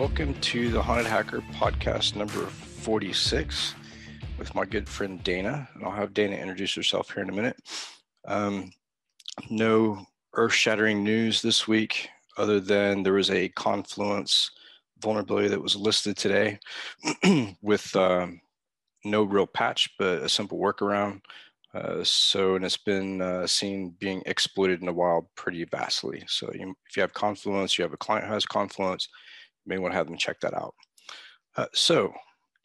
Welcome to the Haunted Hacker podcast number 46 with my good friend Dana. And I'll have Dana introduce herself here in a minute. No earth-shattering news this week other than there was a Confluence vulnerability that was listed today with no real patch, but a simple workaround. And it's been seen being exploited in the wild pretty vastly. So if you have Confluence, you have a client who has Confluence, you may want to have them check that out.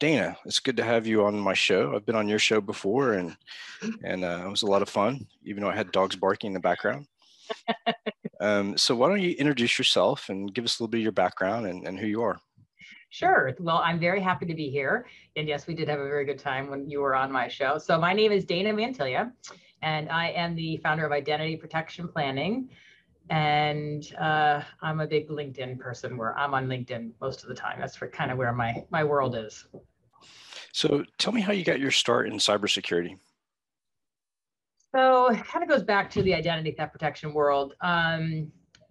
Dana, it's good to have you on my show. I've been on your show before, and it was a lot of fun, even though I had dogs barking in the background. So why don't you introduce yourself and give us a little bit of your background and who you are. Sure. Well, I'm very happy to be here. And yes, we did have a very good time when you were on my show. So my name is Dana Mantilla, and I am the founder of Identity Protection Planning. And I'm a big LinkedIn person where I'm on LinkedIn most of the time. That's kind of where my world is. So tell me how you got your start in cybersecurity. So it kind of goes back to the identity theft protection world.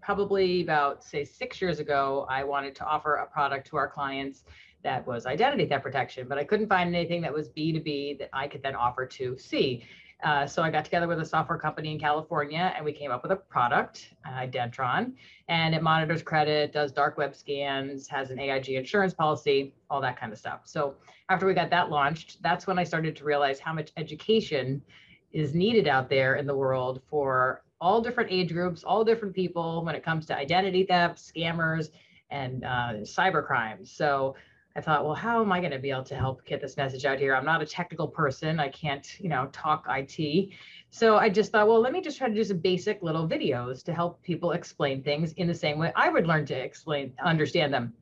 Probably about, say, 6 years ago, I wanted to offer a product to our clients that was identity theft protection, but I couldn't find anything that was B2B that I could then offer to C. So I got together with a software company in California, and we came up with a product, Dentron, and it monitors credit, does dark web scans, has an AIG insurance policy, all that kind of stuff. So after we got that launched, that's when I started to realize how much education is needed out there in the world for all different age groups, all different people when it comes to identity theft, scammers, and cyber crimes. So I thought, well, how am I going to be able to help get this message out here? I'm not a technical person. I can't, talk IT. So I just thought, well, let me just try to do some basic little videos to help people explain things in the same way I would learn to understand them.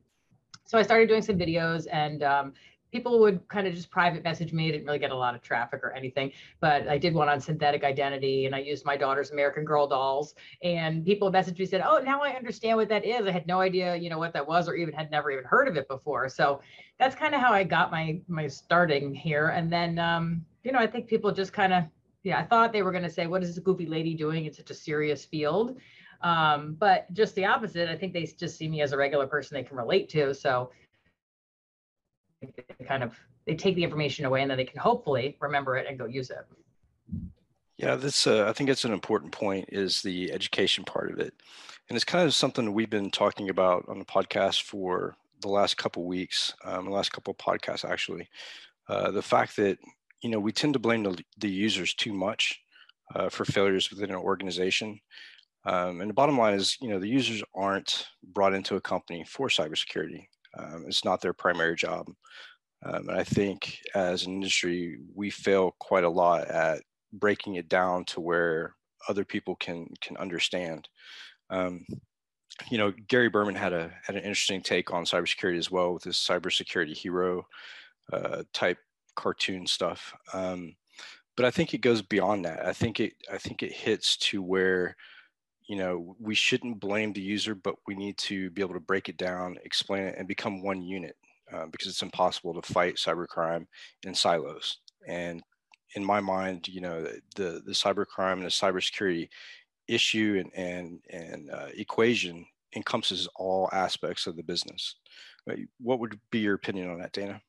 So I started doing some videos, and people would kind of just private message me. I didn't really get a lot of traffic or anything, but I did one on synthetic identity, and I used my daughter's American Girl dolls, and people messaged me, said, oh, now I understand what that is. I had no idea, what that was, or even had never even heard of it before. So that's kind of how I got my starting here. And then, I think people just kind of, I thought they were going to say, what is this goofy lady doing in such a serious field? But just the opposite. I think they just see me as a regular person they can relate to. So they take the information away, and then they can hopefully remember it and go use it. Yeah, that's I think it's an important point, is the education part of it. And it's kind of something we've been talking about on the podcast for the last couple of weeks, the last couple of podcasts, actually. The fact that, we tend to blame the users too much for failures within an organization. And the bottom line is, the users aren't brought into a company for cybersecurity. It's not their primary job. And I think as an industry, we fail quite a lot at breaking it down to where other people can understand. Gary Berman had an interesting take on cybersecurity as well, with his cybersecurity hero type cartoon stuff. But I think it goes beyond that. I think it hits to where we shouldn't blame the user, but we need to be able to break it down, explain it, and become one unit, because it's impossible to fight cybercrime in silos. And in my mind, the cybercrime and the cybersecurity issue and equation encompasses all aspects of the business. What would be your opinion on that, Dana?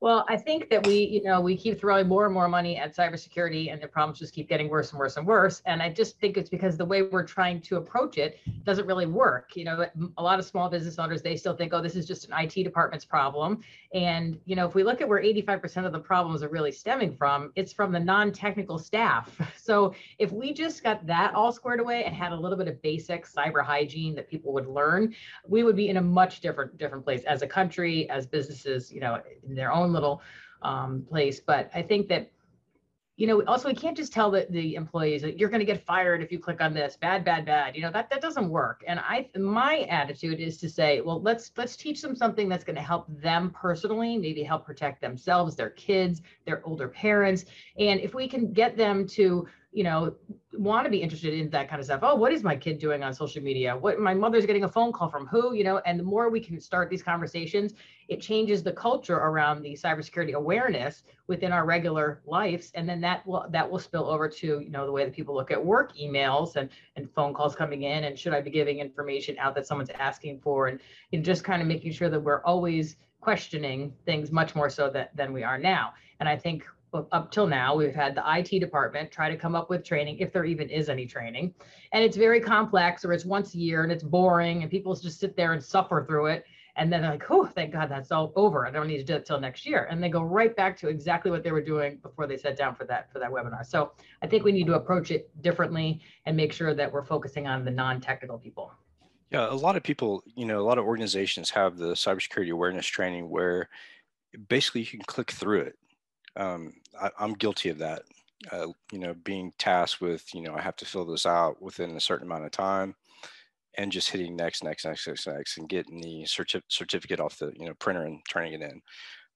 Well, I think that we keep throwing more and more money at cybersecurity, and the problems just keep getting worse and worse and worse. And I just think it's because the way we're trying to approach it doesn't really work. A lot of small business owners, they still think, oh, this is just an IT department's problem. And, if we look at where 85% of the problems are really stemming from, it's from the non-technical staff. So if we just got that all squared away and had a little bit of basic cyber hygiene that people would learn, we would be in a much different place as a country, as businesses, in their own little place. But I think that, also we can't just tell the employees that you're going to get fired if you click on this, bad, that doesn't work. And my attitude is to say, well, let's teach them something that's going to help them personally, maybe help protect themselves, their kids, their older parents. And if we can get them to you know, want to be interested in that kind of stuff. Oh, what is my kid doing on social media? What, my mother's getting a phone call from who, you know, and the more we can start these conversations, it changes the culture around the cybersecurity awareness within our regular lives. And then that will spill over to, you know, the way that people look at work emails and phone calls coming in, and should I be giving information out that someone's asking for, and you know, just kind of making sure that we're always questioning things much more so than we are now. And I think up till now, we've had the IT department try to come up with training, if there even is any training. And it's very complex, or it's once a year and it's boring and people just sit there and suffer through it. And then they're like, oh, thank God that's all over. I don't need to do it till next year. And they go right back to exactly what they were doing before they sat down for that webinar. So I think we need to approach it differently and make sure that we're focusing on the non-technical people. Yeah, a lot of people, you know, a lot of organizations have the cybersecurity awareness training where basically you can click through it. I'm guilty of that, you know, being tasked with, you know, I have to fill this out within a certain amount of time and just hitting next and getting the certificate off the, you know, printer and turning it in.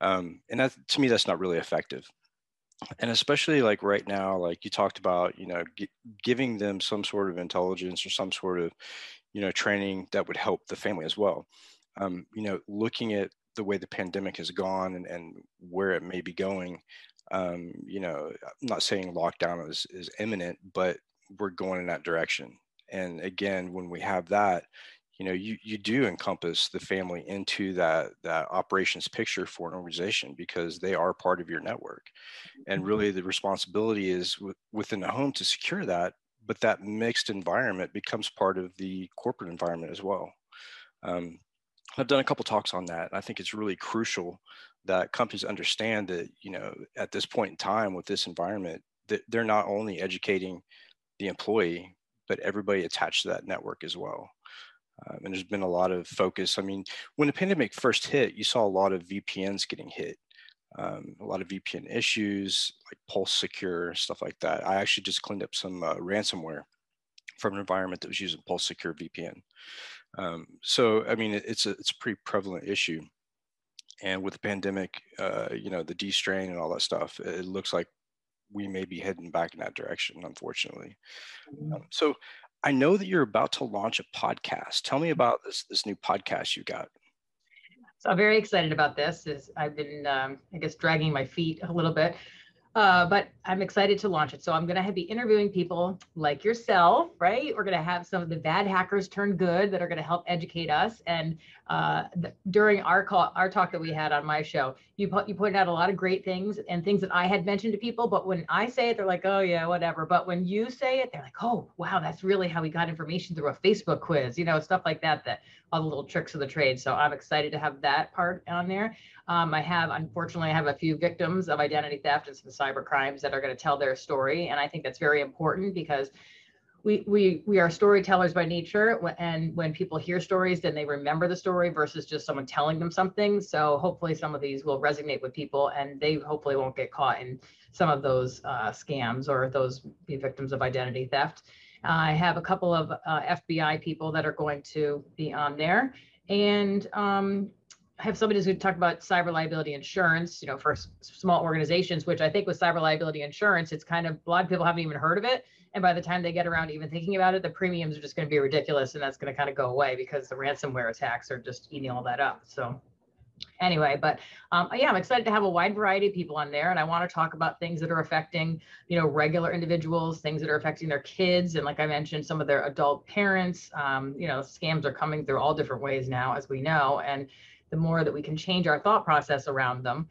And that, to me, that's not really effective. And especially like right now, like you talked about, you know, giving them some sort of intelligence or some sort of, you know, training that would help the family as well. You know, looking at the way the pandemic has gone and where it may be going, you know, I'm not saying lockdown is imminent, but we're going in that direction. And again, when we have that, you know, you do encompass the family into that operations picture for an organization, because they are part of your network. And really the responsibility is within the home to secure that, but that mixed environment becomes part of the corporate environment as well. I've done a couple talks on that, and I think it's really crucial that companies understand that, you know, at this point in time with this environment, that they're not only educating the employee, but everybody attached to that network as well. And there's been a lot of focus. I mean, when the pandemic first hit, you saw a lot of VPNs getting hit, a lot of VPN issues, like Pulse Secure, stuff like that. I actually just cleaned up some ransomware from an environment that was using Pulse Secure VPN. So, I mean, it's a pretty prevalent issue. And with the pandemic, you know, the de-strain and all that stuff, it looks like we may be heading back in that direction, unfortunately. So I know that you're about to launch a podcast. Tell me about this new podcast you got. So I'm very excited about this. I've been, I guess, dragging my feet a little bit. But I'm excited to launch it. So I'm going to be interviewing people like yourself, right? We're going to have some of the bad hackers turn good that are going to help educate us. And during our talk that we had on my show, you pointed out a lot of great things and things that I had mentioned to people. But when I say it, they're like, oh, yeah, whatever. But when you say it, they're like, oh, wow, that's really how we got information through a Facebook quiz, you know, stuff like that, all the little tricks of the trade. So I'm excited to have that part on there. Unfortunately, I have a few victims of identity theft and some cyber crimes that are going to tell their story. And I think that's very important, because we are storytellers by nature. And when people hear stories, then they remember the story versus just someone telling them something. So hopefully some of these will resonate with people, and they hopefully won't get caught in some of those scams or those victims of identity theft. I have a couple of FBI people that are going to be on there, and I have somebody who's going to talk about cyber liability insurance, you know, for small organizations, which I think with cyber liability insurance, it's kind of, a lot of people haven't even heard of it. And by the time they get around to even thinking about it, the premiums are just going to be ridiculous. And that's going to kind of go away because the ransomware attacks are just eating all that up. So anyway, but yeah, I'm excited to have a wide variety of people on there, and I want to talk about things that are affecting, you know, regular individuals, things that are affecting their kids, and like I mentioned, some of their adult parents. You know, scams are coming through all different ways now, as we know, and the more that we can change our thought process around them,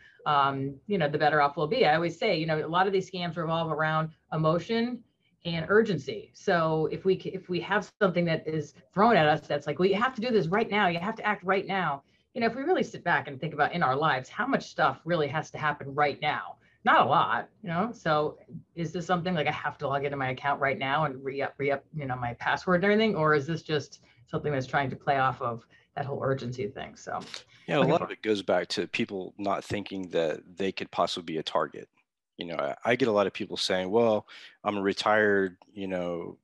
you know, the better off we'll be. I always say, you know, a lot of these scams revolve around emotion and urgency. So if we have something that is thrown at us that's like, well, you have to do this right now, you have to act right now. You know, if we really sit back and think about in our lives, how much stuff really has to happen right now? Not a lot, you know? So is this something like I have to log into my account right now and re-up, you know, my password and everything? Or is this just something that's trying to play off of that whole urgency thing? So yeah, a lot of it goes back to people not thinking that they could possibly be a target. You know, I get a lot of people saying, well, I'm a retired, you know,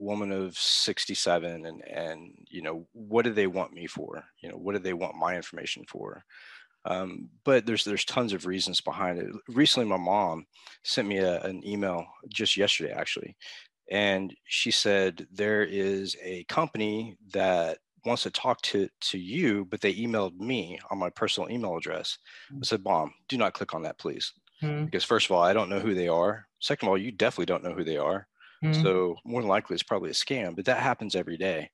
woman of 67, and you know, what do they want me for? You know, what do they want my information for? But there's tons of reasons behind it. Recently, my mom sent me an email just yesterday, actually. And she said, there is a company that wants to talk to you, but they emailed me on my personal email address. I said, Mom, do not click on that, please. Because first of all, I don't know who they are. Second of all, you definitely don't know who they are. So more than likely, it's probably a scam, but that happens every day.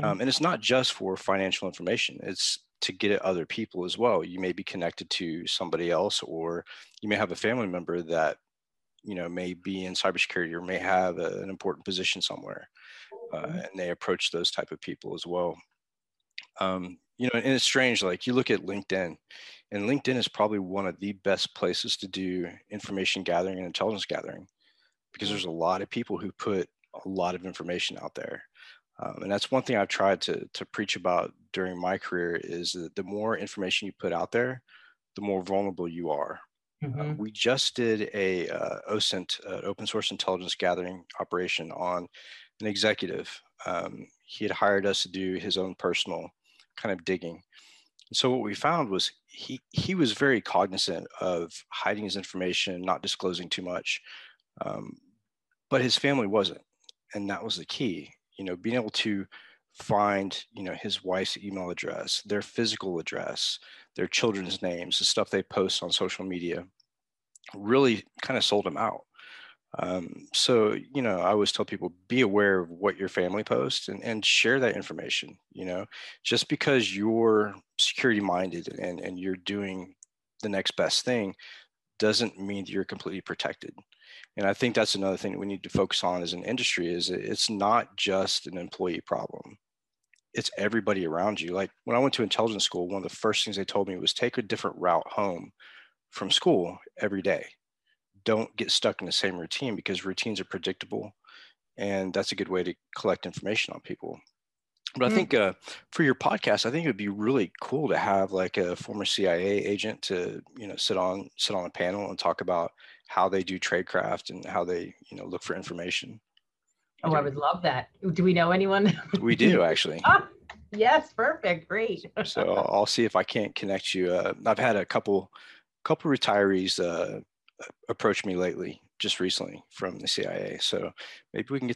And it's not just for financial information. It's to get at other people as well. You may be connected to somebody else, or you may have a family member that, you know, may be in cybersecurity or may have an important position somewhere. And they approach those type of people as well. You know, and it's strange, like you look at LinkedIn, and LinkedIn is probably one of the best places to do information gathering and intelligence gathering, because there's a lot of people who put a lot of information out there. And that's one thing I've tried to preach about during my career, is that the more information you put out there, the more vulnerable you are. We just did a OSINT, open source intelligence gathering operation on an executive. He had hired us to do his own personal kind of digging. And so what we found was he was very cognizant of hiding his information, not disclosing too much, but his family wasn't. And that was the key, you know, being able to find, you know, his wife's email address, their physical address, their children's names, the stuff they post on social media, really kind of sold them out. So, you know, I always tell people, be aware of what your family posts and share that information. You know, just because you're security minded and you're doing the next best thing doesn't mean that you're completely protected. And I think that's another thing that we need to focus on as an industry, is it's not just an employee problem. It's everybody around you. Like when I went to intelligence school, one of the first things they told me was take a different route home from school every day. Don't get stuck in the same routine, because routines are predictable, and that's a good way to collect information on people. But I think for your podcast, I think it would be really cool to have like a former CIA agent to, you know, sit on a panel and talk about how they do tradecraft and how they, you know, look for information. Oh, I would love that. Do we know anyone? We do, actually. Oh, yes. Perfect. Great. So I'll see if I can't connect you. I've had a couple retirees approach me lately, just recently, from the CIA. So maybe we can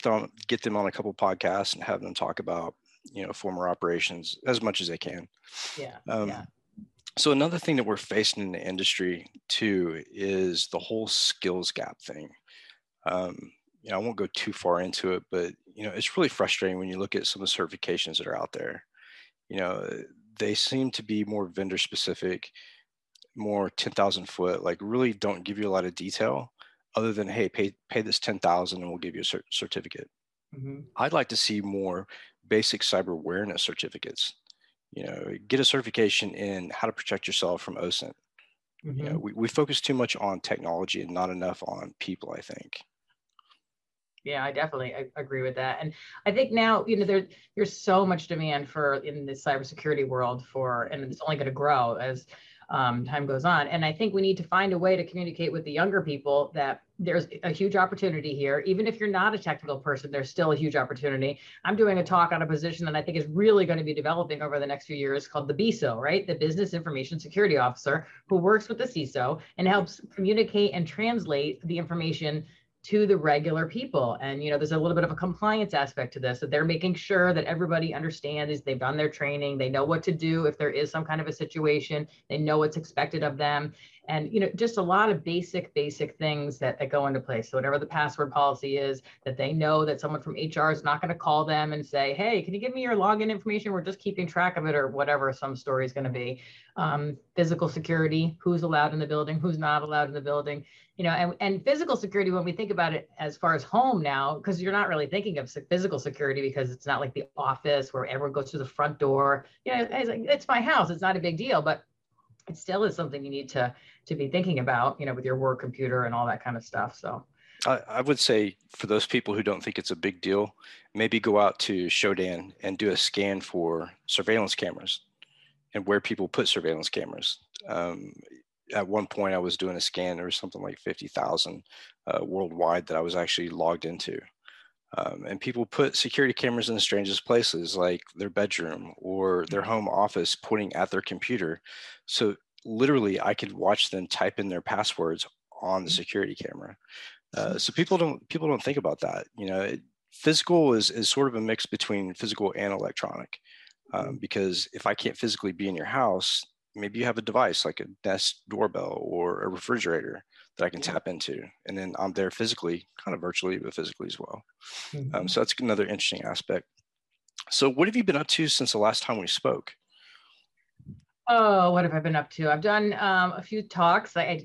get them on a couple podcasts and have them talk about, you know, former operations as much as they can. Yeah. So another thing that we're facing in the industry too is the whole skills gap thing. You know, I won't go too far into it, but you know, it's really frustrating when you look at some of the certifications that are out there. You know, they seem to be more vendor specific, more 10,000 foot, like really don't give you a lot of detail other than, hey, pay this 10,000 and we'll give you a certificate. I'd like to see more basic cyber awareness certificates. You know, get a certification in how to protect yourself from OSINT. You know, we focus too much on technology and not enough on people, I think. Yeah, I definitely agree with that. And I think now, you know, there's so much demand in the cybersecurity world and it's only going to grow as time goes on. And I think we need to find a way to communicate with the younger people that there's a huge opportunity here. Even if you're not a technical person, there's still a huge opportunity. I'm doing a talk on a position that I think is really going to be developing over the next few years called the BISO, right? The Business Information Security Officer, who works with the CISO and helps communicate and translate the information to the regular people. And, you know, there's a little bit of a compliance aspect to this, that they're making sure that everybody understands, they've done their training, they know what to do if there is some kind of a situation, they know what's expected of them. And, you know, just a lot of basic things that go into place. So whatever the password policy is, that they know that someone from HR is not going to call them and say, hey, can you give me your login information? We're just keeping track of it, or whatever some story is going to be. Physical security, who's allowed in the building, who's not allowed in the building, you know, and physical security, when we think about it as far as home now, because you're not really thinking of physical security, because it's not like the office where everyone goes through the front door. You know, it's my house. It's not a big deal, but it still is something you need to be thinking about, you know, with your work computer and all that kind of stuff. So I would say for those people who don't think it's a big deal, maybe go out to Shodan and do a scan for surveillance cameras and where people put surveillance cameras. At one point I was doing a scan, there was something like 50,000 worldwide that I was actually logged into. And people put security cameras in the strangest places, like their bedroom or their home office, pointing at their computer. So literally I could watch them type in their passwords on the security camera. So people don't think about that. You know, physical is sort of a mix between physical and electronic, because if I can't physically be in your house, maybe you have a device like a Nest doorbell or a refrigerator that I can tap into, and then I'm there physically, kind of virtually, but physically as well. So that's another interesting aspect. So what have you been up to since the last time we spoke? Oh, what have I been up to? I've done a few talks. I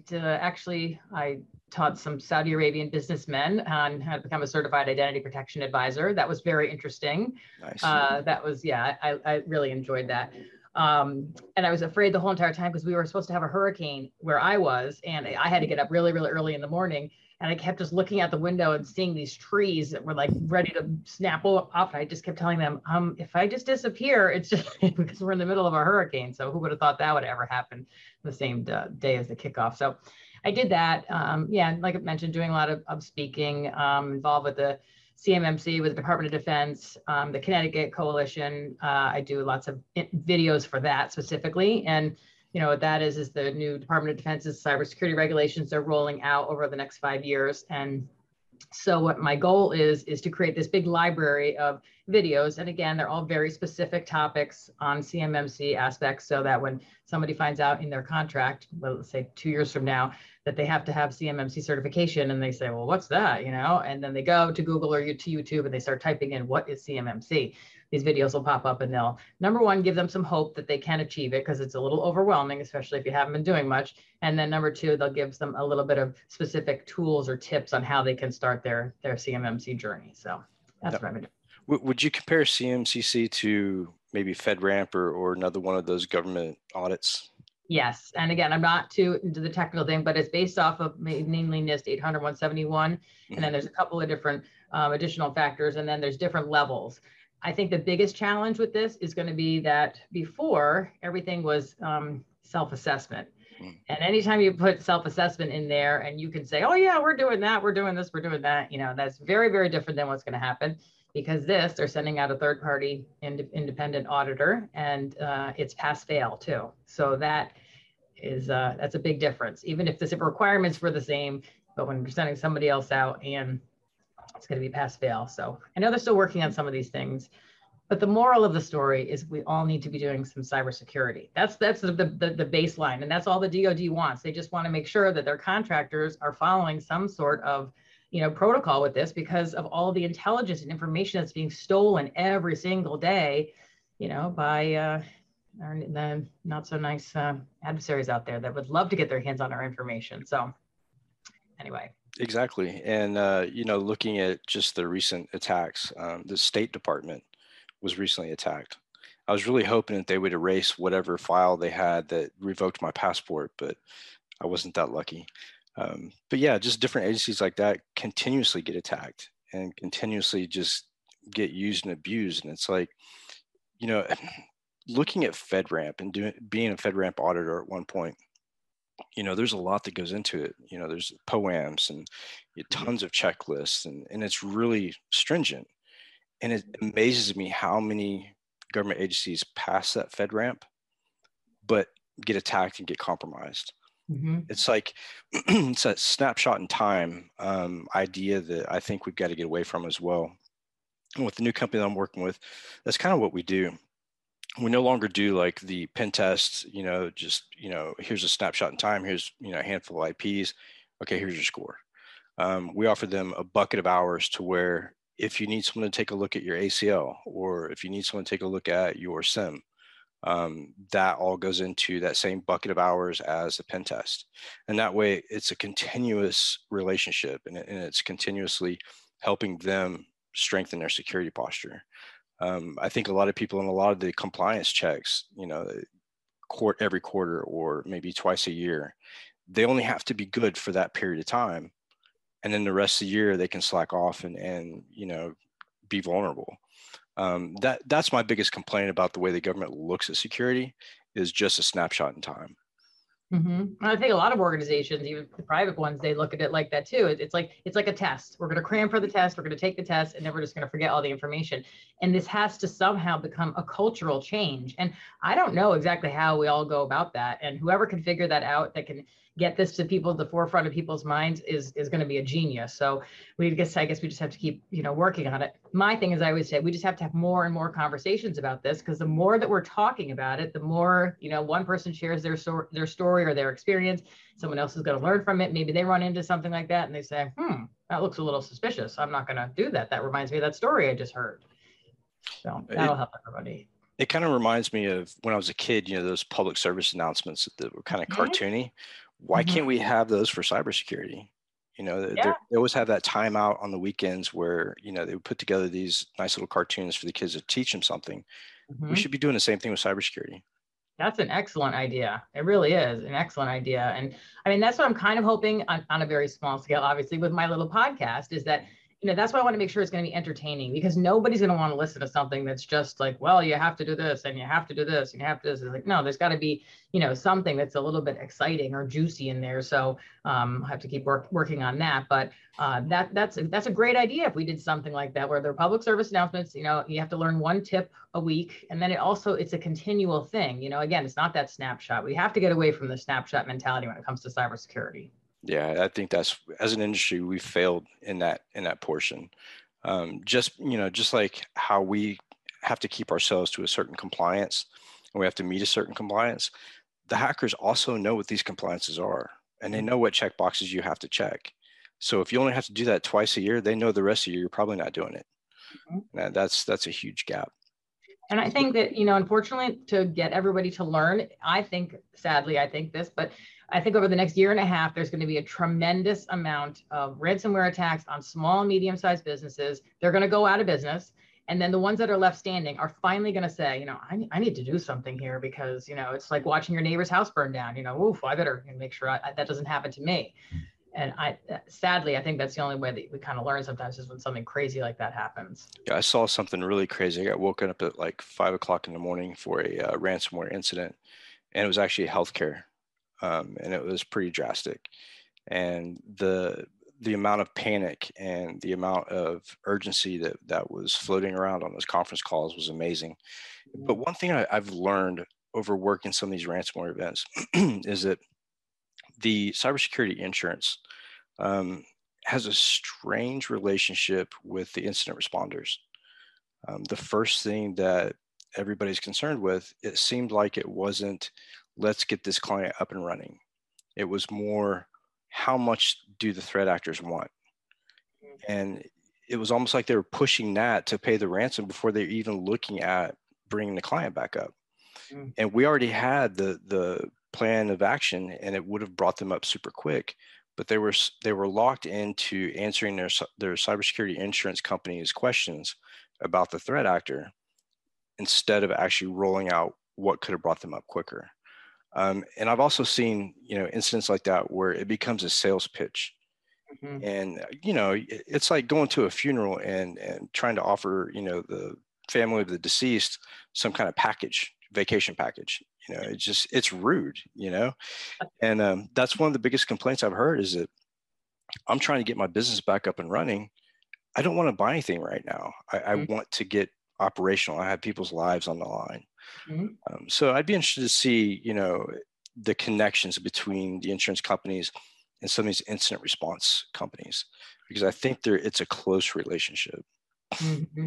taught some Saudi Arabian businessmen on how to become a certified identity protection advisor. That was very interesting. Nice. That was, yeah, I really enjoyed that. And I was afraid the whole entire time because we were supposed to have a hurricane where I was, and I had to get up really, really early in the morning. And I kept just looking out the window and seeing these trees that were like ready to snap off. And I just kept telling them, if I just disappear, it's just because we're in the middle of a hurricane. So who would have thought that would ever happen the same day as the kickoff? So I did that. Yeah, like I mentioned, doing a lot of speaking, involved with the CMMC, with the Department of Defense, the Connecticut Coalition. I do lots of videos for that specifically. And you know, what that is the new Department of Defense's cybersecurity regulations they're rolling out over the next 5 years. And so what my goal is to create this big library of videos. And again, they're all very specific topics on CMMC aspects, so that when somebody finds out in their contract, well, let's say 2 years from now, that they have to have CMMC certification, and they say, well, what's that, you know? And then they go to Google or to YouTube and they start typing in, what is CMMC? These videos will pop up and they'll, number one, give them some hope that they can achieve it, because it's a little overwhelming, especially if you haven't been doing much. And then number two, they'll give them a little bit of specific tools or tips on how they can start their CMMC journey. So that's what I've been doing. Would you compare CMCC to maybe FedRAMP or another one of those government audits? Yes. And again, I'm not too into the technical thing, but it's based off of mainly NIST 800-171. Mm-hmm. And then there's a couple of different additional factors, and then there's different levels. I think the biggest challenge with this is going to be that before, everything was self-assessment. And anytime you put self-assessment in there and you can say, oh yeah, we're doing that, we're doing this, we're doing that, you know, that's very, very different than what's going to happen, because this, they're sending out a third-party independent auditor, and it's pass-fail too. So that is, that's a big difference. Even if the requirements were the same, but when you're sending somebody else out, and it's going to be pass-fail. So I know they're still working on some of these things, but the moral of the story is we all need to be doing some cybersecurity. That's the baseline, and that's all the DoD wants. They just want to make sure that their contractors are following some sort of, you know, protocol with this, because of all the intelligence and information that's being stolen every single day, you know, by the not so nice adversaries out there that would love to get their hands on our information. So anyway. Exactly. And, you know, looking at just the recent attacks, the State Department was recently attacked. I was really hoping that they would erase whatever file they had that revoked my passport, but I wasn't that lucky. But yeah, just different agencies like that continuously get attacked and continuously just get used and abused. And it's like, you know, looking at FedRAMP and being a FedRAMP auditor at one point, you know, there's a lot that goes into it. You know, there's POAMs and tons of checklists, and it's really stringent. And it amazes me how many government agencies pass that FedRAMP, but get attacked and get compromised. Mm-hmm. It's like, it's a snapshot in time idea that I think we've got to get away from as well. And with the new company that I'm working with, that's kind of what we do. We no longer do like the pen tests, you know, just, you know, here's a snapshot in time, here's, you know, a handful of IPs, okay, here's your score. We offer them a bucket of hours to where if you need someone to take a look at your ACL, or if you need someone to take a look at your SIM, that all goes into that same bucket of hours as the pen test. And that way it's a continuous relationship, and it's continuously helping them strengthen their security posture. I think a lot of people in a lot of the compliance checks, you know, every quarter or maybe twice a year, they only have to be good for that period of time. And then the rest of the year, they can slack off and you know, be vulnerable. That's my biggest complaint about the way the government looks at security, is just a snapshot in time. Mm-hmm. I think a lot of organizations, even the private ones, they look at it like that too. It's like a test. We're going to cram for the test. We're going to take the test, and then we're just going to forget all the information. And this has to somehow become a cultural change. And I don't know exactly how we all go about that. And whoever can figure that out, that can get this to people, the forefront of people's minds, is going to be a genius. So I guess we just have to keep working on it. My thing is, I always say we just have to have more and more conversations about this, because the more that we're talking about it, the more one person shares their story or their experience. Someone else is going to learn from it. Maybe they run into something like that and they say, that looks a little suspicious. I'm not going to do that. That reminds me of that story I just heard. So that'll help everybody. It kind of reminds me of when I was a kid. Those public service announcements that were kind of cartoony. Why can't we have those for cybersecurity? They always have that time out on the weekends where, they would put together these nice little cartoons for the kids to teach them something. Mm-hmm. We should be doing the same thing with cybersecurity. That's an excellent idea. It really is an excellent idea. And I mean, that's what I'm kind of hoping on a very small scale, obviously, with my little podcast, is that, that's why I want to make sure it's going to be entertaining, because nobody's going to want to listen to something that's just like, well, you have to do this and you have to do this and you have to do this. It's like, no, there's got to be, something that's a little bit exciting or juicy in there. So I have to keep working on that. But that's a great idea if we did something like that, where there are public service announcements, you have to learn one tip a week. And then it's a continual thing. Again, it's not that snapshot. We have to get away from the snapshot mentality when it comes to cybersecurity. Yeah, I think that's, as an industry, we failed in that portion. Just like how we have to keep ourselves to a certain compliance, and we have to meet a certain compliance. The hackers also know what these compliances are, and they know what checkboxes you have to check. So if you only have to do that twice a year, they know the rest of the year you're probably not doing it. Mm-hmm. And that's a huge gap. And I think that, unfortunately, to get everybody to learn, I think over the next year and a half, there's going to be a tremendous amount of ransomware attacks on small and medium-sized businesses. They're going to go out of business. And then the ones that are left standing are finally going to say, I need to do something here, because, it's like watching your neighbor's house burn down. Oof, I better make sure that doesn't happen to me. And I think that's the only way that we kind of learn sometimes, is when something crazy like that happens. Yeah, I saw something really crazy. I got woken up at like 5 o'clock in the morning for a ransomware incident, and it was actually healthcare, and it was pretty drastic. And the amount of panic and the amount of urgency that was floating around on those conference calls was amazing. Mm-hmm. But one thing I've learned over working some of these ransomware events is that the cybersecurity insurance has a strange relationship with the incident responders. The first thing that everybody's concerned with, it seemed like it wasn't, let's get this client up and running. It was more, how much do the threat actors want? And it was almost like they were pushing that to pay the ransom before they're even looking at bringing the client back up. And we already had the plan of action, and it would have brought them up super quick, but they were locked into answering their cybersecurity insurance company's questions about the threat actor, instead of actually rolling out what could have brought them up quicker. And I've also seen, incidents like that where it becomes a sales pitch. Mm-hmm. And, it's like going to a funeral and trying to offer, the family of the deceased some kind of package, vacation package. It's rude, and that's one of the biggest complaints I've heard, is that I'm trying to get my business back up and running. I don't want to buy anything right now. I want to get operational. I have people's lives on the line. Mm-hmm. So I'd be interested to see, the connections between the insurance companies and some of these incident response companies, because I think it's a close relationship.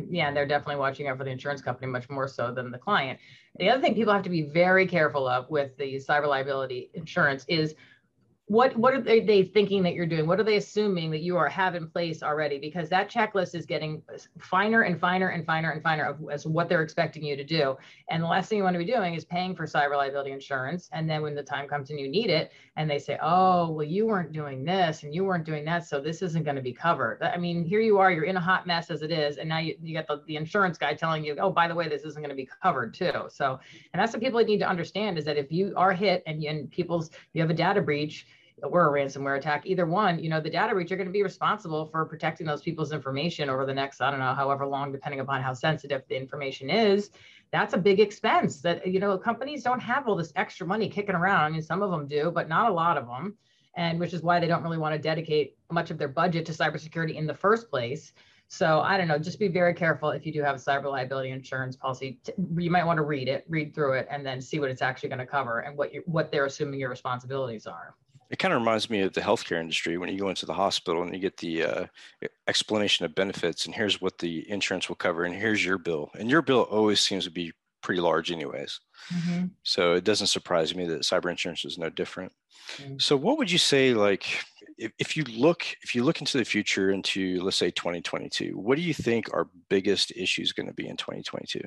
Yeah, and they're definitely watching out for the insurance company much more so than the client. The other thing people have to be very careful of with the cyber liability insurance is what are they thinking that you're doing? What are they assuming that you have in place already? Because that checklist is getting finer and finer and finer and finer as what they're expecting you to do. And the last thing you want to be doing is paying for cyber liability insurance. And then when the time comes and you need it, and they say, oh, well, you weren't doing this and you weren't doing that, so this isn't going to be covered. I mean, here you are, you're in a hot mess as it is. And now you got the insurance guy telling you, oh, by the way, this isn't going to be covered too. So, and that's what people need to understand, is that if you are hit and you have a data breach, were a ransomware attack, either one, you know, the data breach, you're going to be responsible for protecting those people's information over the next, I don't know, however long, depending upon how sensitive the information is. That's a big expense that, you know, companies don't have all this extra money kicking around. I mean, some of them do, but not a lot of them. And which is why they don't really want to dedicate much of their budget to cybersecurity in the first place. So I don't know, just be very careful if you do have a cyber liability insurance policy. You might want to read it, read through it, and then see what it's actually going to cover and what they're assuming your responsibilities are. It kind of reminds me of the healthcare industry when you go into the hospital and you get the explanation of benefits and here's what the insurance will cover and here's your bill. And your bill always seems to be pretty large anyways. Mm-hmm. So it doesn't surprise me that cyber insurance is no different. Mm-hmm. So what would you say, like, if you look into the future, into, let's say, 2022, what do you think our biggest issue is going to be in 2022?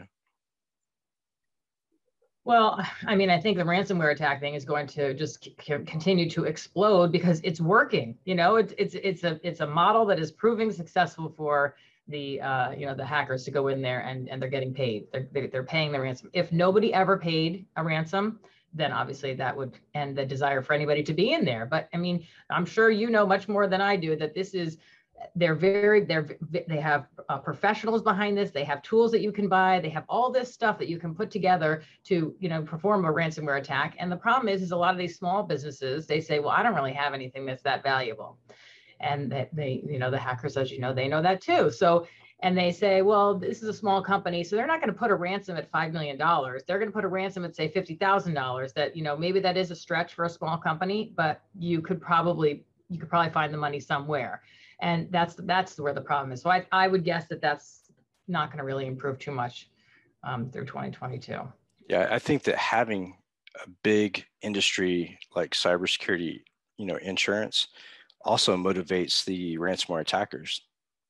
Well, I mean, I think the ransomware attack thing is going to just continue to explode because it's working. You know, it's a model that is proving successful for the you know, the hackers to go in there and they're getting paid. They're paying the ransom. If nobody ever paid a ransom, then obviously that would end the desire for anybody to be in there. But I mean, I'm sure you know much more than I do that this is, they have professionals behind this. They have tools that you can buy. They have all this stuff that you can put together to, you know, perform a ransomware attack. And the problem is a lot of these small businesses, they say, well, I don't really have anything that's that valuable. And that they, you know, the hackers, as you know, they know that too. So, and they say, well, this is a small company, so they're not going to put a ransom at $5 million. They're going to put a ransom at, say, $50,000 that, you know, maybe that is a stretch for a small company, but you could probably find the money somewhere. And that's where the problem is. So I would guess that that's not going to really improve too much through 2022. Yeah, I think that having a big industry like cybersecurity, you know, insurance also motivates the ransomware attackers,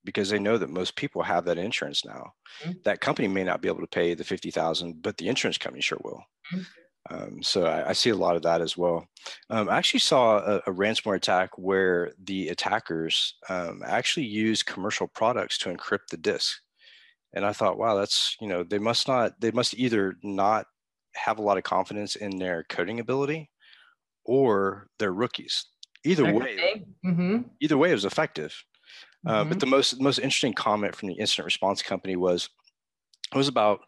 because they know that most people have that insurance now. Mm-hmm. That company may not be able to pay the $50,000, but the insurance company sure will. Mm-hmm. So I see a lot of that as well. I actually saw a ransomware attack where the attackers actually used commercial products to encrypt the disk. And I thought, wow, that's, you know, they must either not have a lot of confidence in their coding ability or they're rookies. Either way, it was effective. But the most interesting comment from the incident response company was, it was about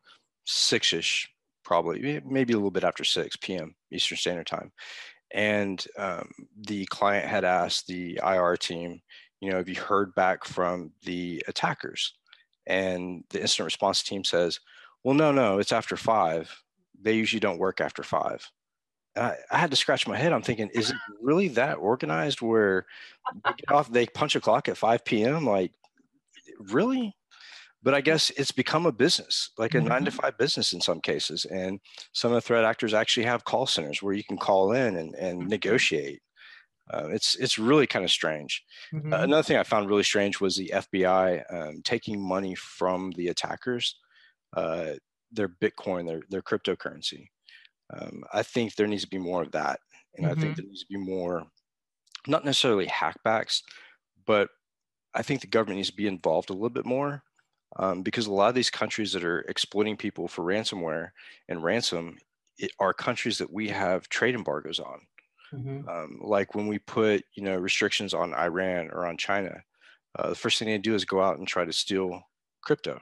6-ish, probably, maybe a little bit after 6 p.m. Eastern Standard Time. And the client had asked the IR team, you know, have you heard back from the attackers? And the incident response team says, well, no, it's after 5. They usually don't work after 5. I had to scratch my head. I'm thinking, is it really that organized where they get off, they punch a clock at 5 p.m.? Like, really? But I guess it's become a business, like a 9-to-5 business in some cases. And some of the threat actors actually have call centers where you can call in and negotiate. It's really kind of strange. Another thing I found really strange was the FBI taking money from the attackers, their Bitcoin, their cryptocurrency. I think there needs to be more of that. And I think there needs to be more, not necessarily hackbacks, but I think the government needs to be involved a little bit more because a lot of these countries that are exploiting people for ransomware and ransom are countries that we have trade embargoes on. Like when we put, you know, restrictions on Iran or on China, the first thing they do is go out and try to steal crypto,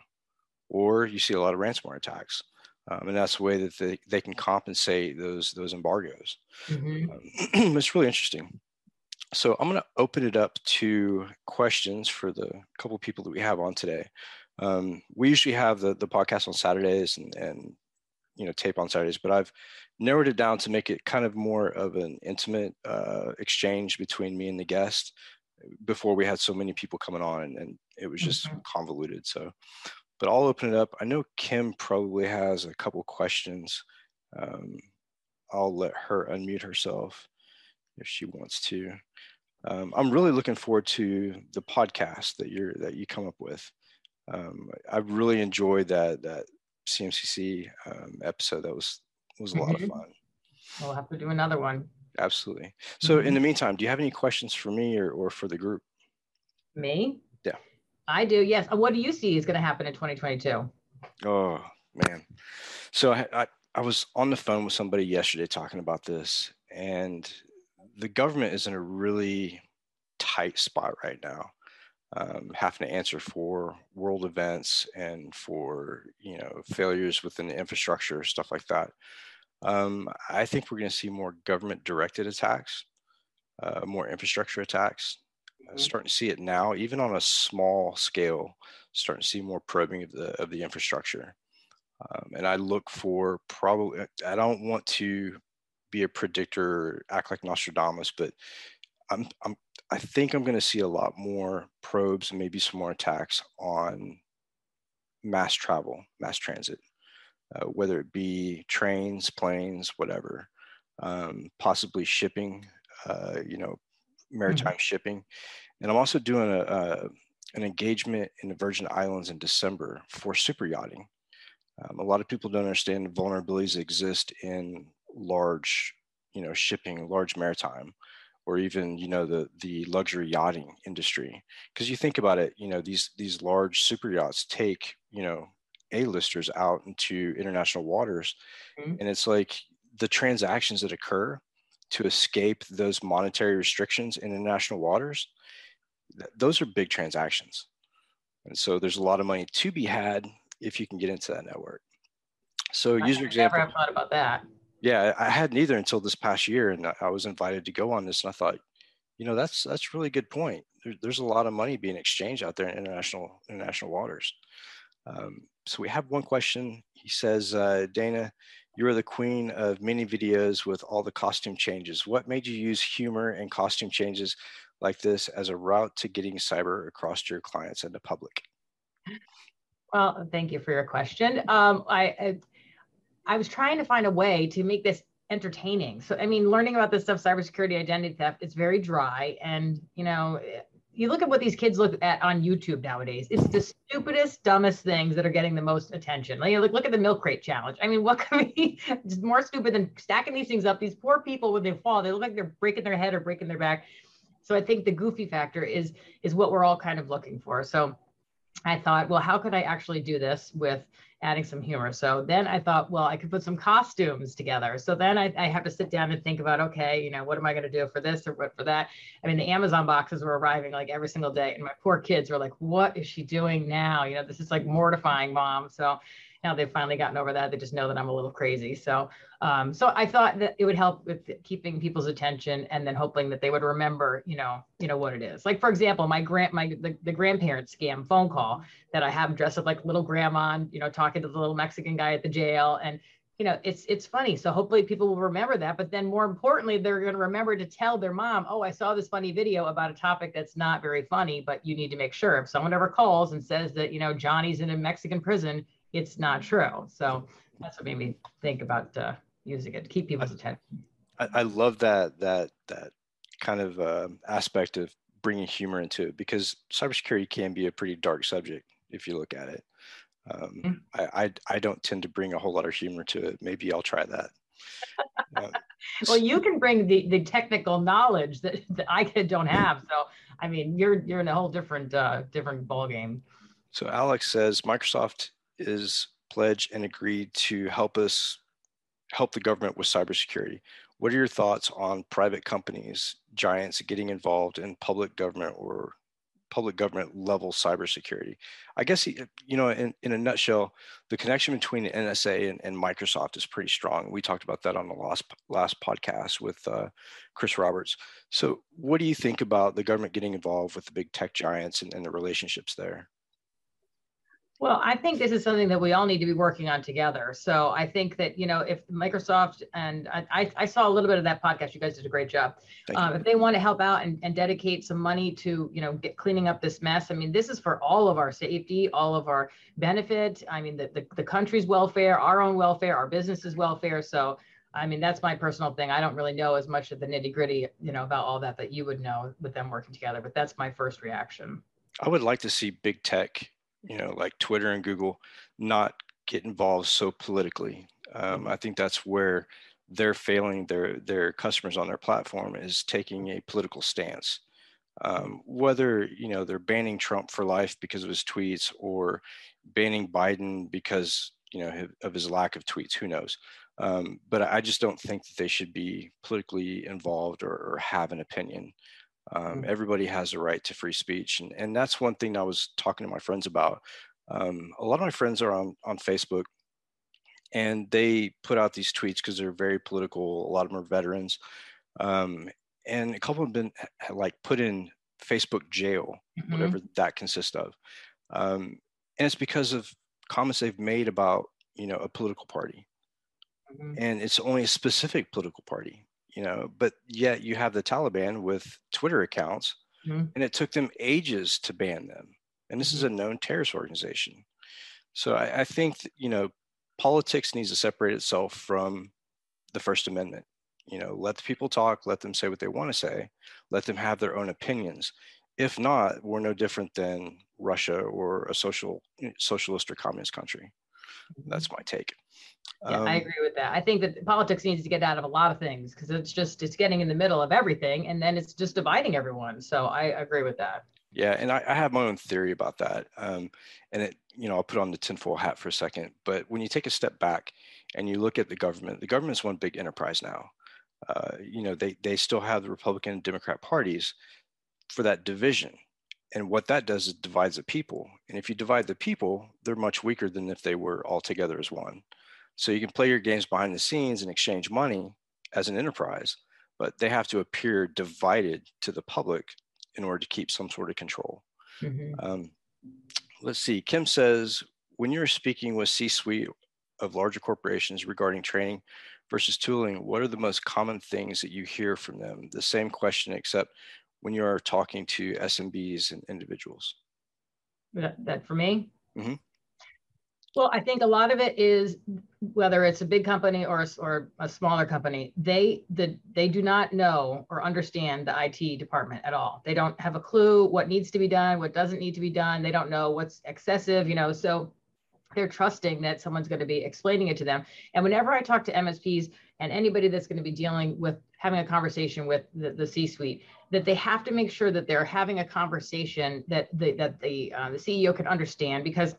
or you see a lot of ransomware attacks. And that's the way that they can compensate those embargoes. It's really interesting. So I'm going to open it up to questions for the couple of people that we have on today. We usually have the podcast on Saturdays and you know, tape on Saturdays, but I've narrowed it down to make it kind of more of an intimate exchange between me and the guest. Before we had so many people coming on and it was just convoluted. So. But I'll open it up. I know Kim probably has a couple questions. I'll let her unmute herself if she wants to. I'm really looking forward to the podcast that you come up with. I really enjoyed that CMCC episode. That was a lot of fun. We'll have to do another one. Absolutely. So in the meantime, do you have any questions for me or for the group? Me? Yeah. I do, yes. What do you see is going to happen in 2022? Oh, man. So I was on the phone with somebody yesterday talking about this, and the government is in a really tight spot right now, having to answer for world events and for, you know, failures within the infrastructure, stuff like that. I think we're going to see more government-directed attacks, more infrastructure attacks. Mm-hmm. Starting to see it now, even on a small scale, starting to see more probing of the infrastructure. And I look for probably, I don't want to be a predictor, act like Nostradamus, but I think I'm going to see a lot more probes and maybe some more attacks on mass travel, mass transit, whether it be trains, planes, whatever, possibly shipping, you know, maritime mm-hmm. shipping. And I'm also doing an engagement in the Virgin Islands in December for super yachting. A lot of people don't understand the vulnerabilities that exist in large, you know, shipping, large maritime, or even, you know, the luxury yachting industry. Because you think about it, you know, these large super yachts take, you know, A-listers out into international waters. Mm-hmm. And it's like the transactions that occur to escape those monetary restrictions in international waters, those are big transactions. And so there's a lot of money to be had if you can get into that network. So user example. I never thought about that. Yeah, I hadn't either until this past year, and I was invited to go on this, and I thought, you know, that's a really good point. There's a lot of money being exchanged out there in international waters. So we have one question. He says, Dana, you are the queen of many videos with all the costume changes. What made you use humor and costume changes like this as a route to getting cyber across to your clients and the public? Well, thank you for your question. I was trying to find a way to make this entertaining. So, I mean, learning about this stuff, cybersecurity, identity theft, it's very dry. And, you know, you look at what these kids look at on YouTube nowadays. It's the stupidest, dumbest things that are getting the most attention. Like, you know, look at the milk crate challenge. I mean, what could be just more stupid than stacking these things up? These poor people, when they fall, they look like they're breaking their head or breaking their back. So I think the goofy factor is what we're all kind of looking for. So I thought, well, how could I actually do this with adding some humor? So then I thought, well, I could put some costumes together. So then I have to sit down and think about, okay, you know, what am I going to do for this or what for that? I mean, the Amazon boxes were arriving like every single day, and my poor kids were like, what is she doing now? You know, this is like mortifying, Mom. So now they've finally gotten over that. They just know that I'm a little crazy. So, so I thought that it would help with keeping people's attention, and then hoping that they would remember, you know what it is. Like, for example, the grandparents scam phone call that I have dressed up like little grandma, you know, talking to the little Mexican guy at the jail, and you know, it's funny. So hopefully people will remember that. But then more importantly, they're going to remember to tell their mom, oh, I saw this funny video about a topic that's not very funny, but you need to make sure if someone ever calls and says that, you know, Johnny's in a Mexican prison, it's not true. So that's what made me think about using it to keep people's attention. I love that kind of aspect of bringing humor into it, because cybersecurity can be a pretty dark subject if you look at it. I don't tend to bring a whole lot of humor to it. Maybe I'll try that. Well, you can bring the technical knowledge that I don't have. So I mean, you're in a whole different ballgame. So Alex says Microsoft is pledged and agreed to help the government with cybersecurity. What are your thoughts on private companies, giants getting involved in public government or public government level cybersecurity? I guess, you know, in a nutshell, the connection between the NSA and Microsoft is pretty strong. We talked about that on the last podcast with Chris Roberts. So what do you think about the government getting involved with the big tech giants and the relationships there? Well, I think this is something that we all need to be working on together. So I think that, you know, if Microsoft, and I saw a little bit of that podcast, you guys did a great job. If they want to help out and dedicate some money to, you know, cleaning up this mess, I mean, this is for all of our safety, all of our benefit. I mean, the country's welfare, our own welfare, our business's welfare. So, I mean, that's my personal thing. I don't really know as much of the nitty gritty, you know, about all that you would know with them working together, but that's my first reaction. I would like to see big tech, you know, like Twitter and Google, not get involved so politically. I think that's where they're failing their customers on their platform, is taking a political stance. Whether, you know, they're banning Trump for life because of his tweets, or banning Biden because, you know, of his lack of tweets, who knows? But I just don't think that they should be politically involved or have an opinion. Everybody has a right to free speech. And that's one thing I was talking to my friends about. A lot of my friends are on Facebook, and they put out these tweets because they're very political. A lot of them are veterans. And a couple have been like put in Facebook jail, whatever that consists of. And it's because of comments they've made about, you know, a political party. And it's only a specific political party, you know, but yet you have the Taliban with Twitter accounts, and it took them ages to ban them. And this is a known terrorist organization. So I think, you know, politics needs to separate itself from the First Amendment. You know, let the people talk, let them say what they want to say, let them have their own opinions. If not, we're no different than Russia or a socialist or communist country. That's my take. Yeah, I agree with that. I think that politics needs to get out of a lot of things because it's just, it's getting in the middle of everything, and then it's just dividing everyone. So I agree with that. Yeah, and I have my own theory about that. And it, you know, I'll put on the tinfoil hat for a second, but when you take a step back and you look at the government's one big enterprise now. You know, they still have the Republican and Democrat parties for that division. And what that does is divides the people. And if you divide the people, they're much weaker than if they were all together as one. So you can play your games behind the scenes and exchange money as an enterprise, but they have to appear divided to the public in order to keep some sort of control. Let's see, Kim says, when you're speaking with C-suite of larger corporations regarding training versus tooling, what are the most common things that you hear from them? The same question, except when you are talking to SMBs and individuals. That for me? Well, I think a lot of it is whether it's a big company or a smaller company, they do not know or understand the IT department at all. They don't have a clue what needs to be done, what doesn't need to be done. They don't know what's excessive, you know, so they're trusting that someone's going to be explaining it to them. And whenever I talk to MSPs and anybody that's going to be dealing with having a conversation with the C-suite, that they have to make sure that they're having a conversation that the CEO can understand, because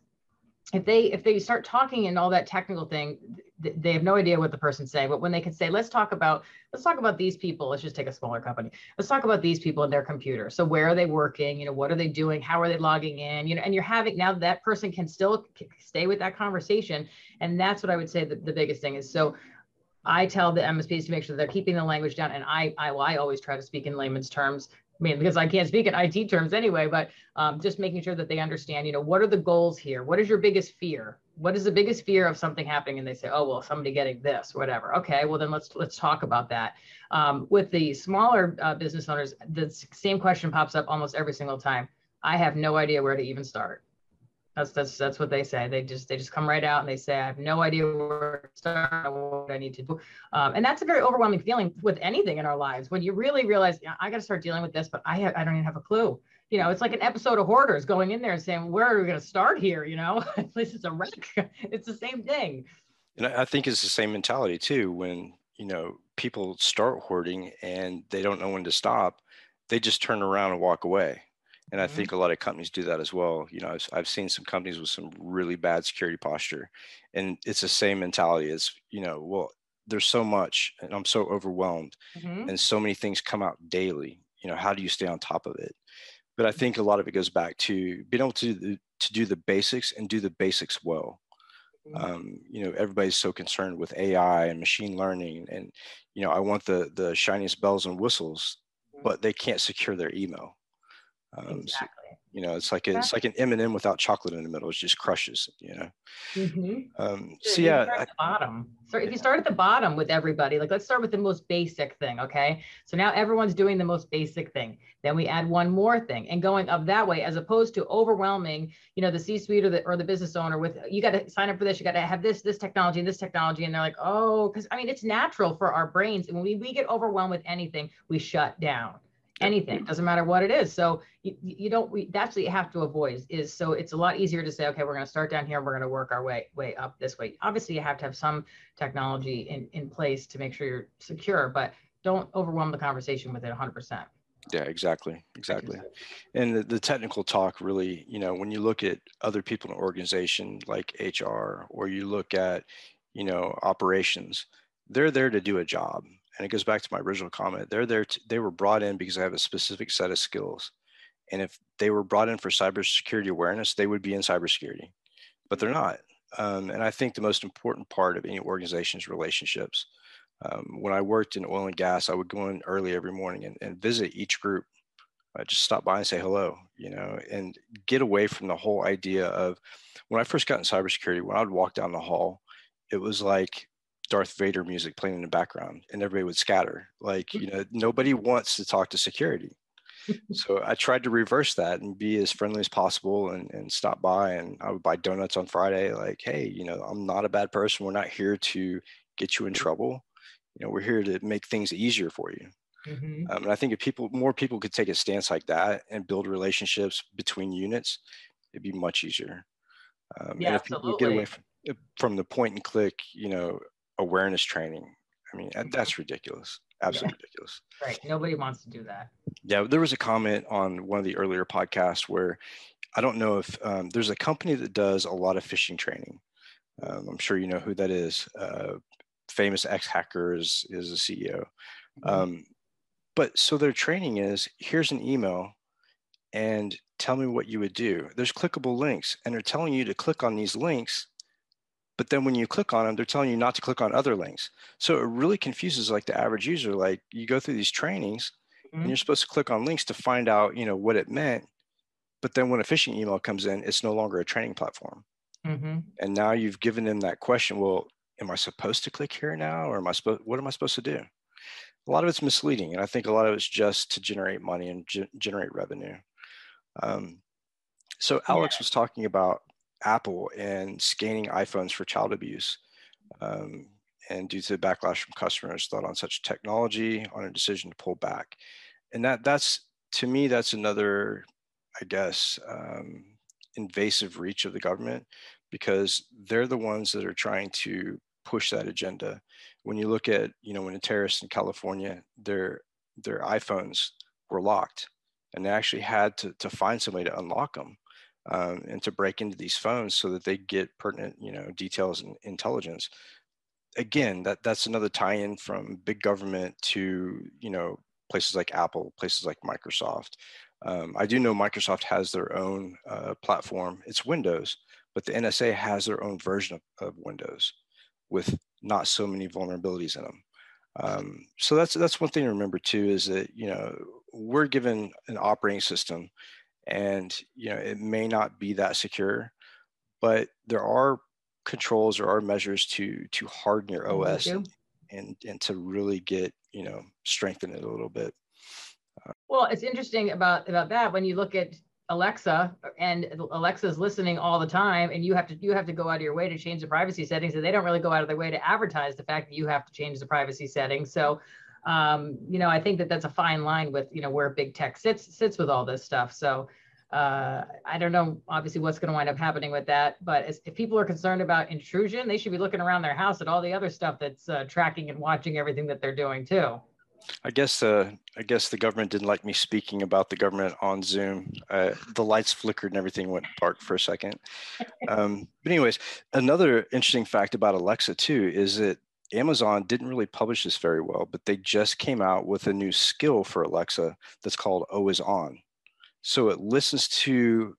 if they start talking and all that technical thing, they have no idea what the person's saying. But when they can say, let's talk about these people, let's just take a smaller company. Let's talk about these people and their computer. So where are they working? You know, what are they doing? How are they logging in? You know, and you're having, now that person can still stay with that conversation. And that's what I would say that the biggest thing is. So I tell the MSPs to make sure that they're keeping the language down. And I always try to speak in layman's terms. I mean, because I can't speak in IT terms anyway, but just making sure that they understand, you know, what are the goals here? What is your biggest fear? What is the biggest fear of something happening? And they say, oh, well, somebody getting this, whatever. Okay, well, then let's talk about that. With the smaller business owners, the same question pops up almost every single time. I have no idea where to even start. That's what they say. They just come right out and they say, I have no idea where to start, what I need to do. And that's a very overwhelming feeling with anything in our lives. When you really realize, yeah, I got to start dealing with this, but I don't even have a clue. You know, it's like an episode of Hoarders going in there and saying, where are we going to start here? You know, this is a wreck. It's the same thing. And I think it's the same mentality too. When, you know, people start hoarding and they don't know when to stop, they just turn around and walk away. And I think a lot of companies do that as well. You know, I've seen some companies with some really bad security posture, and it's the same mentality. It's, you know, well, there's so much and I'm so overwhelmed and so many things come out daily. You know, how do you stay on top of it? But I think a lot of it goes back to being able to do the basics and do the basics well. You know, everybody's so concerned with AI and machine learning and, you know, I want the shiniest bells and whistles, but they can't secure their email. Exactly. So, you know, it's like an M&M without chocolate in the middle. It just crushes, you know? So yeah. If you start at the bottom with everybody, like let's start with the most basic thing. Okay. So now everyone's doing the most basic thing. Then we add one more thing and going up that way, as opposed to overwhelming, you know, the C-suite or the business owner with, you got to sign up for this. You got to have this technology and this technology. And they're like, oh, cause I mean, it's natural for our brains. And when we get overwhelmed with anything, we shut down. Anything, doesn't matter what it is. So that's what you have to avoid is, so it's a lot easier to say, okay, we're going to start down here. We're going to work our way up this way. Obviously you have to have some technology in place to make sure you're secure, but don't overwhelm the conversation with it 100%. Yeah, exactly. And the technical talk really, you know, when you look at other people in an organization like HR, or you look at, you know, operations, they're there to do a job. And it goes back to my original comment. They're there to, they were brought in because they have a specific set of skills. And if they were brought in for cybersecurity awareness, they would be in cybersecurity, but they're not. And I think the most important part of any organization is relationships. When I worked in oil and gas, I would go in early every morning and visit each group. I'd just stop by and say hello, you know, and get away from the whole idea of, when I first got in cybersecurity, when I would walk down the hall, it was like Darth Vader music playing in the background and everybody would scatter. Like, you know, nobody wants to talk to security. So I tried to reverse that and be as friendly as possible and stop by, and I would buy donuts on Friday. Like, hey, you know, I'm not a bad person. We're not here to get you in trouble. You know, we're here to make things easier for you. Mm-hmm. And I think if people, more people could take a stance like that and build relationships between units, it'd be much easier. Yeah, and if people get away from the point and click, you know, awareness training, I mean, mm-hmm. that's ridiculous. Absolutely ridiculous. Right. Nobody wants to do that. Yeah. There was a comment on one of the earlier podcasts where I don't know if there's a company that does a lot of phishing training. I'm sure you know who that is. Famous ex-hacker is the CEO. Mm-hmm. But so their training is, here's an email and tell me what you would do. There's clickable links and they're telling you to click on these links. But then when you click on them, they're telling you not to click on other links. So it really confuses like the average user. Like you go through these trainings mm-hmm. and you're supposed to click on links to find out, you know, what it meant. But then when a phishing email comes in, it's no longer a training platform. Mm-hmm. And now you've given them that question. Well, am I supposed to click here now? Or am I what am I supposed to do? A lot of it's misleading. And I think a lot of it's just to generate money and generate revenue. So Alex was talking about Apple and scanning iPhones for child abuse and due to the backlash from customers thought on such technology on a decision to pull back. And that's to me, that's another, I guess, invasive reach of the government, because they're the ones that are trying to push that agenda. When you look at, you know, when the terrorists in California, their iPhones were locked and they actually had to find somebody to unlock them. And to break into these phones so that they get pertinent, you know, details and intelligence. Again, that's another tie-in from big government to, you know, places like Apple, places like Microsoft. I do know Microsoft has their own platform. It's Windows, but the NSA has their own version of Windows with not so many vulnerabilities in them. So that's one thing to remember too, is that, you know, we're given an operating system. And, you know, it may not be that secure, but there are controls, there are measures to harden your OS and to really get, you know, strengthen it a little bit. Well, it's interesting about that when you look at Alexa, and Alexa's listening all the time, and you have to go out of your way to change the privacy settings, and they don't really go out of their way to advertise the fact that you have to change the privacy settings. So you know, I think that's a fine line with, you know, where big tech sits with all this stuff. So I don't know, obviously, what's going to wind up happening with that. But if people are concerned about intrusion, they should be looking around their house at all the other stuff that's tracking and watching everything that they're doing, too. I guess the government didn't like me speaking about the government on Zoom. The lights flickered and everything went dark for a second. But anyways, another interesting fact about Alexa, too, is that Amazon didn't really publish this very well, but they just came out with a new skill for Alexa that's called Always On. So it listens to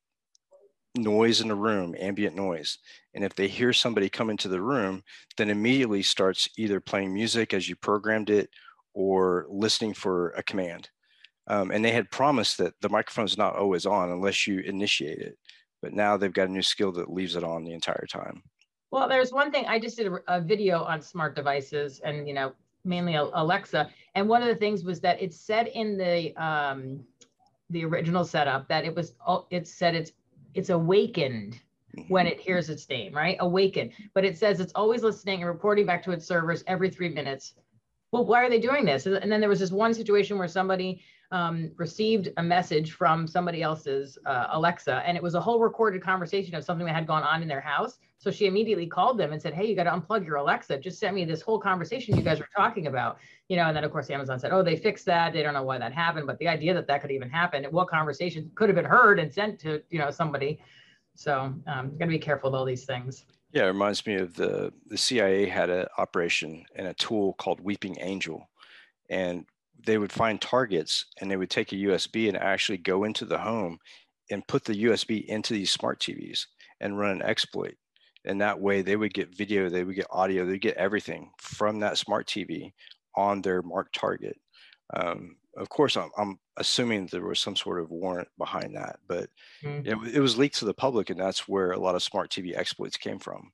noise in the room, ambient noise. And if they hear somebody come into the room, then immediately starts either playing music as you programmed it or listening for a command. And they had promised that the microphone's not always on unless you initiate it. But now they've got a new skill that leaves it on the entire time. Well, there's one thing, I just did a video on smart devices and, you know, mainly Alexa. And one of the things was that it said in the original setup that it said it's awakened when it hears its name, right? Awakened. But it says it's always listening and reporting back to its servers every 3 minutes. Well, why are they doing this? And then there was this one situation where somebody received a message from somebody else's Alexa, and it was a whole recorded conversation of something that had gone on in their house. So she immediately called them and said, hey, you got to unplug your Alexa. Just sent me this whole conversation you guys were talking about, you know, and then of course, Amazon said, oh, they fixed that. They don't know why that happened, but the idea that that could even happen and what conversation could have been heard and sent to, you know, somebody. So you got to be careful with all these things. Yeah, it reminds me of the CIA had an operation and a tool called Weeping Angel, and they would find targets and they would take a USB and actually go into the home and put the USB into these smart TVs and run an exploit. And that way they would get video, they would get audio, they would get everything from that smart TV on their marked target. Of course, I'm assuming there was some sort of warrant behind that, but it was leaked to the public, and that's where a lot of smart TV exploits came from.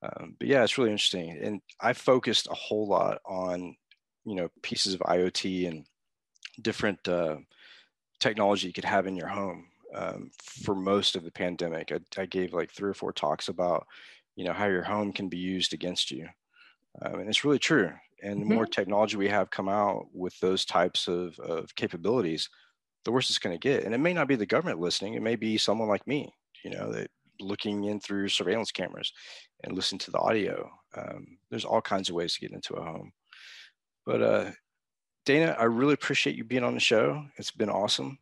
But yeah, it's really interesting. And I focused a whole lot on, you know, pieces of IoT and different technology you could have in your home for most of the pandemic. I gave like 3 or 4 talks about, you know, how your home can be used against you. And it's really true. And the more technology we have come out with those types of capabilities, the worse it's going to get. And it may not be the government listening. It may be someone like me, you know, that looking in through surveillance cameras and listening to the audio. There's all kinds of ways to get into a home. But Dana, I really appreciate you being on the show. It's been awesome.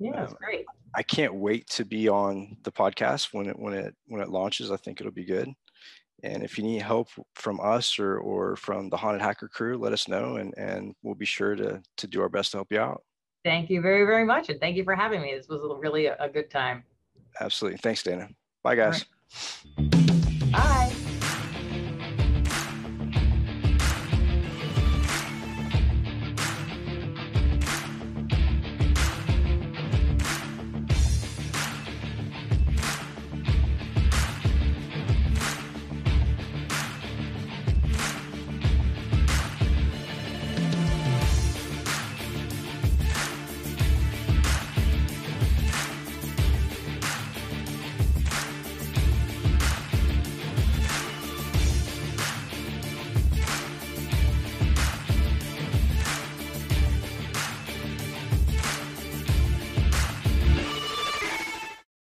Yeah, it's great. I can't wait to be on the podcast when it launches. I think it'll be good. And if you need help from us or from the Haunted Hacker crew, let us know, and we'll be sure to do our best to help you out. Thank you very, very much. And thank you for having me. This was really a good time. Absolutely. Thanks, Dana. Bye, guys.